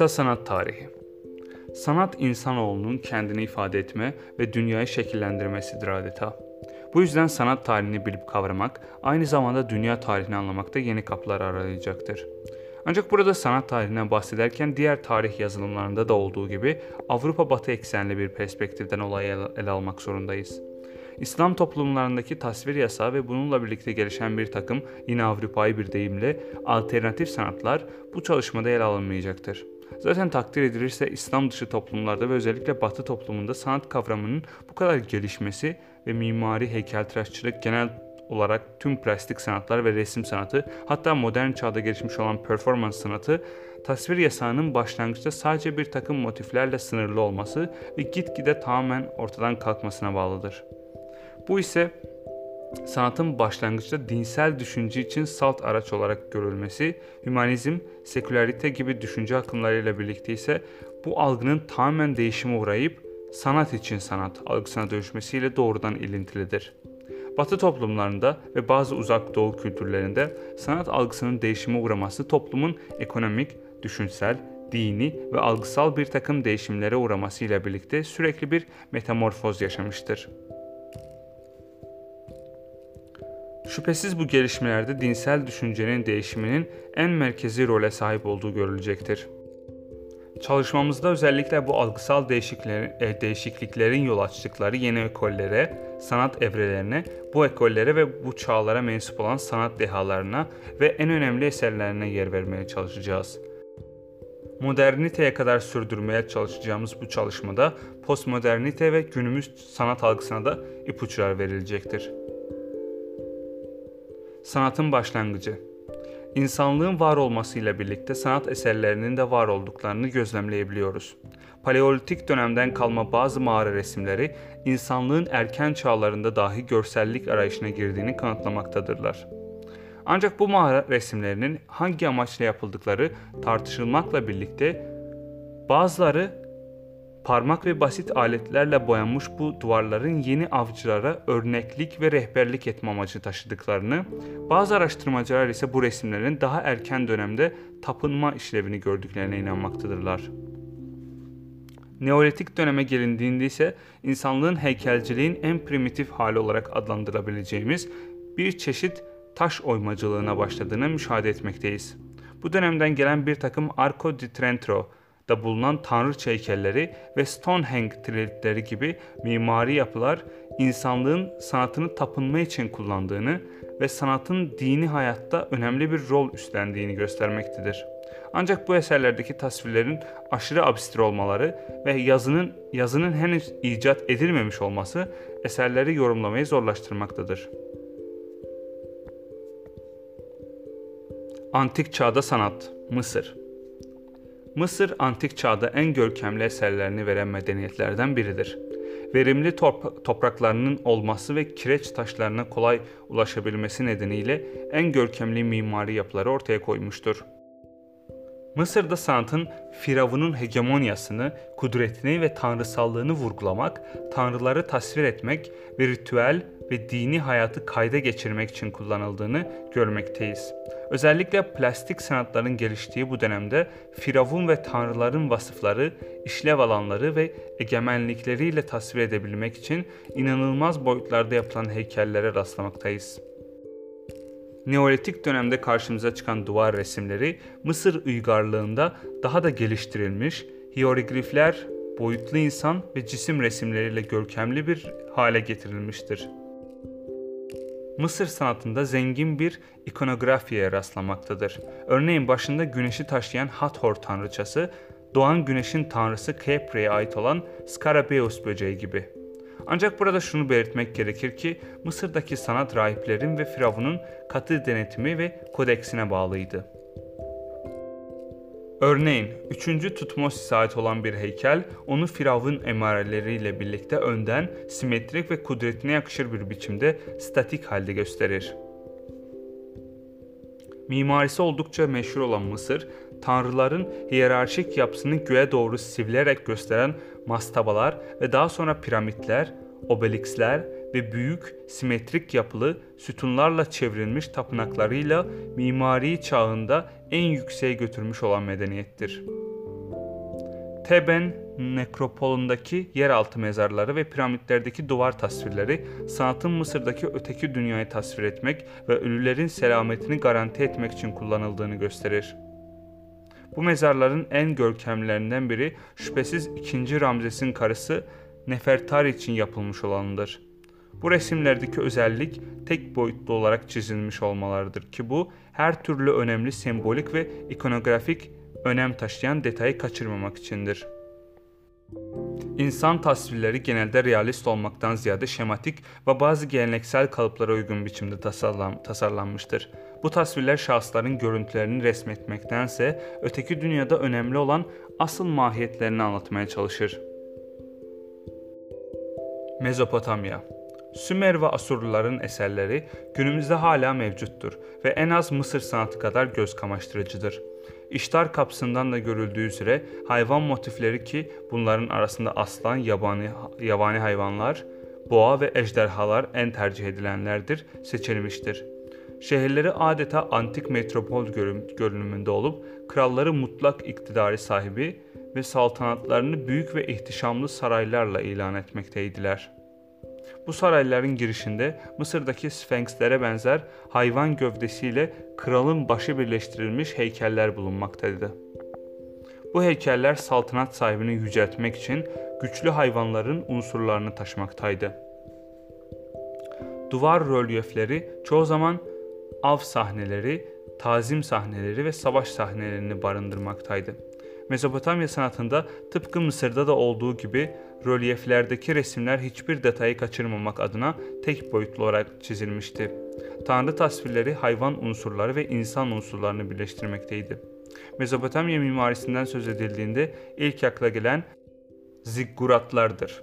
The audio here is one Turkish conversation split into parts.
Kısa sanat tarihi. Sanat insanoğlunun kendini ifade etme ve dünyayı şekillendirmesidir adeta. Bu yüzden sanat tarihini bilip kavramak, aynı zamanda dünya tarihini anlamakta yeni kapılar aralayacaktır. Ancak burada sanat tarihinden bahsederken diğer tarih yazılımlarında da olduğu gibi Avrupa-Batı eksenli bir perspektiften olayı ele almak zorundayız. İslam toplumlarındaki tasvir yasağı ve bununla birlikte gelişen bir takım yine Avrupa'yı bir deyimle alternatif sanatlar bu çalışmada ele alınmayacaktır. Zaten takdir edilirse İslam dışı toplumlarda ve özellikle Batı toplumunda sanat kavramının bu kadar gelişmesi ve mimari, heykeltıraşçılık, genel olarak tüm plastik sanatlar ve resim sanatı, hatta modern çağda gelişmiş olan performans sanatı, tasvir yasağının başlangıçta sadece bir takım motiflerle sınırlı olması ve gitgide tamamen ortadan kalkmasına bağlıdır. Bu ise sanatın başlangıçta dinsel düşünce için salt araç olarak görülmesi, hümanizm, sekülerite gibi düşünce akımlarıyla birlikte ise bu algının tamamen değişime uğrayıp sanat için sanat algısına dönüşmesiyle doğrudan ilintilidir. Batı toplumlarında ve bazı uzak doğu kültürlerinde sanat algısının değişime uğraması toplumun ekonomik, düşünsel, dini ve algısal bir takım değişimlere uğramasıyla birlikte sürekli bir metamorfoz yaşamıştır. Şüphesiz bu gelişmelerde dinsel düşüncenin değişiminin en merkezi role sahip olduğu görülecektir. Çalışmamızda özellikle bu algısal değişikliklerin yol açtıkları yeni ekollere, sanat evrelerine, bu ekollere ve bu çağlara mensup olan sanat dehalarına ve en önemli eserlerine yer vermeye çalışacağız. Moderniteye kadar sürdürmeye çalışacağımız bu çalışmada postmodernite ve günümüz sanat algısına da ipuçları verilecektir. Sanatın başlangıcı. İnsanlığın var olmasıyla birlikte sanat eserlerinin de var olduklarını gözlemleyebiliyoruz. Paleolitik dönemden kalma bazı mağara resimleri, insanlığın erken çağlarında dahi görsellik arayışına girdiğini kanıtlamaktadırlar. Ancak bu mağara resimlerinin hangi amaçla yapıldıkları tartışılmakla birlikte, bazıları parmak ve basit aletlerle boyanmış bu duvarların yeni avcılara örneklik ve rehberlik etme amacı taşıdıklarını, bazı araştırmacılar ise bu resimlerin daha erken dönemde tapınma işlevini gördüklerine inanmaktadırlar. Neolitik döneme gelindiğinde ise insanlığın heykelciliğin en primitif hali olarak adlandırabileceğimiz bir çeşit taş oymacılığına başladığını müşahede etmekteyiz. Bu dönemden gelen bir takım Arco di Trento da bulunan tanrıça heykelleri ve Stonehenge trilitleri gibi mimari yapılar insanlığın sanatını tapınma için kullandığını ve sanatın dini hayatta önemli bir rol üstlendiğini göstermektedir. Ancak bu eserlerdeki tasvirlerin aşırı absürt olmaları ve yazının henüz icat edilmemiş olması eserleri yorumlamayı zorlaştırmaktadır. Antik Çağda Sanat, Mısır. Mısır, antik çağda en görkemli eserlerini veren medeniyetlerden biridir. Verimli topraklarının olması ve kireç taşlarına kolay ulaşabilmesi nedeniyle en görkemli mimari yapıları ortaya koymuştur. Mısır'da sanatın Firavun'un hegemonyasını, kudretini ve tanrısallığını vurgulamak, tanrıları tasvir etmek ve ritüel ve dini hayatı kayda geçirmek için kullanıldığını görmekteyiz. Özellikle plastik sanatların geliştiği bu dönemde Firavun ve tanrıların vasıfları, işlev alanları ve egemenlikleriyle tasvir edebilmek için inanılmaz boyutlarda yapılan heykellere rastlamaktayız. Neolitik dönemde karşımıza çıkan duvar resimleri Mısır uygarlığında daha da geliştirilmiş, hiyeroglifler, boyutlu insan ve cisim resimleriyle görkemli bir hale getirilmiştir. Mısır sanatında zengin bir ikonografiye rastlamaktadır. Örneğin başında güneşi taşıyan Hathor tanrıçası, doğan güneşin tanrısı Khepri'ye ait olan Scarabeus böceği gibi. Ancak burada şunu belirtmek gerekir ki Mısır'daki sanat rahiplerin ve Firavun'un katı denetimi ve kodeksine bağlıydı. Örneğin 3. Tutmosis'e ait olan bir heykel, onu Firavun emareleriyle birlikte önden, simetrik ve kudretine yakışır bir biçimde statik halde gösterir. Mimarisi oldukça meşhur olan Mısır, tanrıların hiyerarşik yapısını göğe doğru sivrilerek gösteren mastabalar ve daha sonra piramitler, obeliksler ve büyük, simetrik yapılı, sütunlarla çevrilmiş tapınaklarıyla mimari çağında en yükseğe götürmüş olan medeniyettir. Teben nekropolundaki yeraltı mezarları ve piramitlerdeki duvar tasvirleri, sanatın Mısır'daki öteki dünyayı tasvir etmek ve ölülerin selametini garanti etmek için kullanıldığını gösterir. Bu mezarların en görkemlerinden biri şüphesiz 2. Ramzes'in karısı Nefertari için yapılmış olanıdır. Bu resimlerdeki özellik tek boyutlu olarak çizilmiş olmalarıdır ki bu her türlü önemli sembolik ve ikonografik önem taşıyan detayı kaçırmamak içindir. İnsan tasvirleri genelde realist olmaktan ziyade şematik ve bazı geleneksel kalıplara uygun biçimde tasarlanmıştır. Bu tasvirler şahısların görüntülerini resmetmektense öteki dünyada önemli olan asıl mahiyetlerini anlatmaya çalışır. Mezopotamya. Sümer ve Asurluların eserleri günümüzde hala mevcuttur ve en az Mısır sanatı kadar göz kamaştırıcıdır. İştar kapısından da görüldüğü üzere hayvan motifleri ki bunların arasında aslan, yabani hayvanlar, boğa ve ejderhalar en tercih edilenlerdir, seçilmiştir. Şehirleri adeta antik metropol görünümünde olup kralları mutlak iktidarı sahibi ve saltanatlarını büyük ve ihtişamlı saraylarla ilan etmekteydiler. Bu sarayların girişinde Mısır'daki sfenxlere benzer hayvan gövdesiyle kralın başı birleştirilmiş heykeller bulunmaktaydı. Bu heykeller saltanat sahibini yüceltmek için güçlü hayvanların unsurlarını taşımaktaydı. Duvar rölyefleri çoğu zaman av sahneleri, tazim sahneleri ve savaş sahnelerini barındırmaktaydı. Mezopotamya sanatında tıpkı Mısır'da da olduğu gibi rölyeflerdeki resimler hiçbir detayı kaçırmamak adına tek boyutlu olarak çizilmişti. Tanrı tasvirleri hayvan unsurları ve insan unsurlarını birleştirmekteydi. Mezopotamya mimarisinden söz edildiğinde ilk akla gelen zigguratlardır.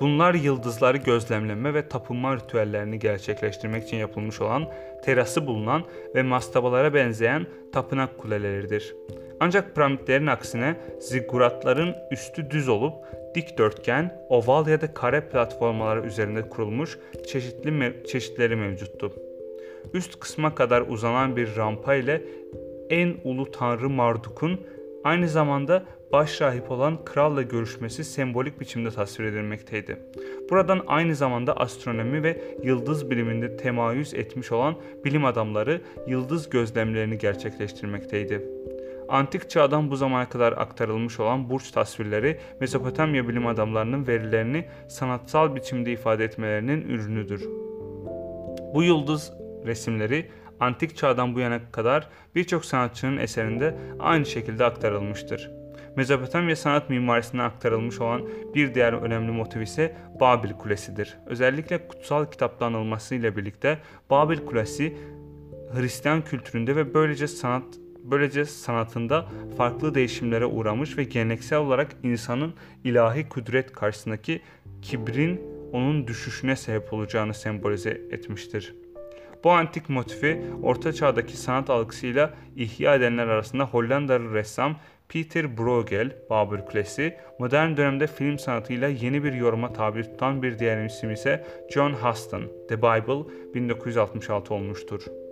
Bunlar yıldızları gözlemleme ve tapınma ritüellerini gerçekleştirmek için yapılmış olan, terası bulunan ve mastabalara benzeyen tapınak kuleleridir. Ancak piramitlerin aksine zigguratların üstü düz olup dikdörtgen, oval ya da kare platformları üzerinde kurulmuş çeşitleri mevcuttu. Üst kısma kadar uzanan bir rampa ile en ulu tanrı Marduk'un aynı zamanda başrahip olan kralla görüşmesi sembolik biçimde tasvir edilmekteydi. Buradan aynı zamanda astronomi ve yıldız biliminde temayüz etmiş olan bilim adamları yıldız gözlemlerini gerçekleştirmekteydi. Antik çağdan bu zamana kadar aktarılmış olan burç tasvirleri Mezopotamya bilim adamlarının verilerini sanatsal biçimde ifade etmelerinin ürünüdür. Bu yıldız resimleri antik çağdan bu yana kadar birçok sanatçının eserinde aynı şekilde aktarılmıştır. Mezopotamya sanat mimarisine aktarılmış olan bir diğer önemli motif ise Babil Kulesi'dir. Özellikle kutsal kitapta anılmasıyla birlikte Babil Kulesi Hristiyan kültüründe ve böylece sanatında farklı değişimlere uğramış ve geleneksel olarak insanın ilahi kudret karşısındaki kibrin onun düşüşüne sebep olacağını sembolize etmiştir. Bu antik motifi Orta Çağ'daki sanat algısıyla ihya edenler arasında Hollandalı ressam Pieter Bruegel Babil Kulesi, modern dönemde film sanatıyla yeni bir yoruma tabi tutan bir diğer isim ise John Huston, The Bible 1966 olmuştur.